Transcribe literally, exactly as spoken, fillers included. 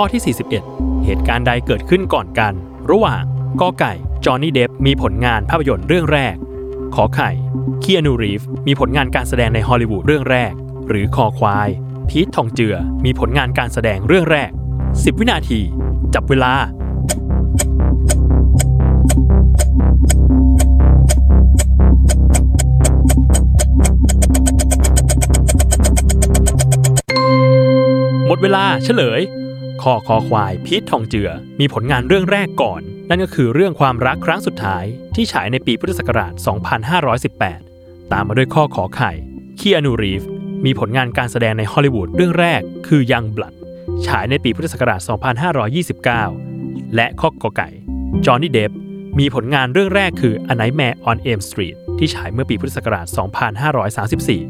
ข้อที่สี่สิบเอ็ดเหตุการณ์ใดเกิดขึ้นก่อนกันระหว่างกอไก่จอห์นนี่เดปมีผลงานภาพยนตร์เรื่องแรกขอไข่คีอานู รีฟส์มีผลงานการแสดงในฮอลลีวูดเรื่องแรกหรือคอควายพีททองเจือมีผลงานการแสดงเรื่องแรกสิบวินาทีจับเวลาหมดเวลาเฉลยคอคอควายพีททองเจือมีผลงานเรื่องแรกก่อนนั่นก็คือเรื่องความรักครั้งสุดท้ายที่ฉายในปีพุทธศักราชสองพันห้าร้อยสิบแปดตามมาด้วยข้อขอไข่คีอานู รีฟส์มีผลงานการแสดงในฮอลลีวูดเรื่องแรกคือ Youngblood ฉายในปีพุทธศักราชสองพันห้าร้อยยี่สิบเก้าและข้อกอไก่จอห์นนี่เดปมีผลงานเรื่องแรกคือ A Nightmare on Elm Street ที่ฉายเมื่อปีพุทธศักราชสองพันห้าร้อยสามสิบสี่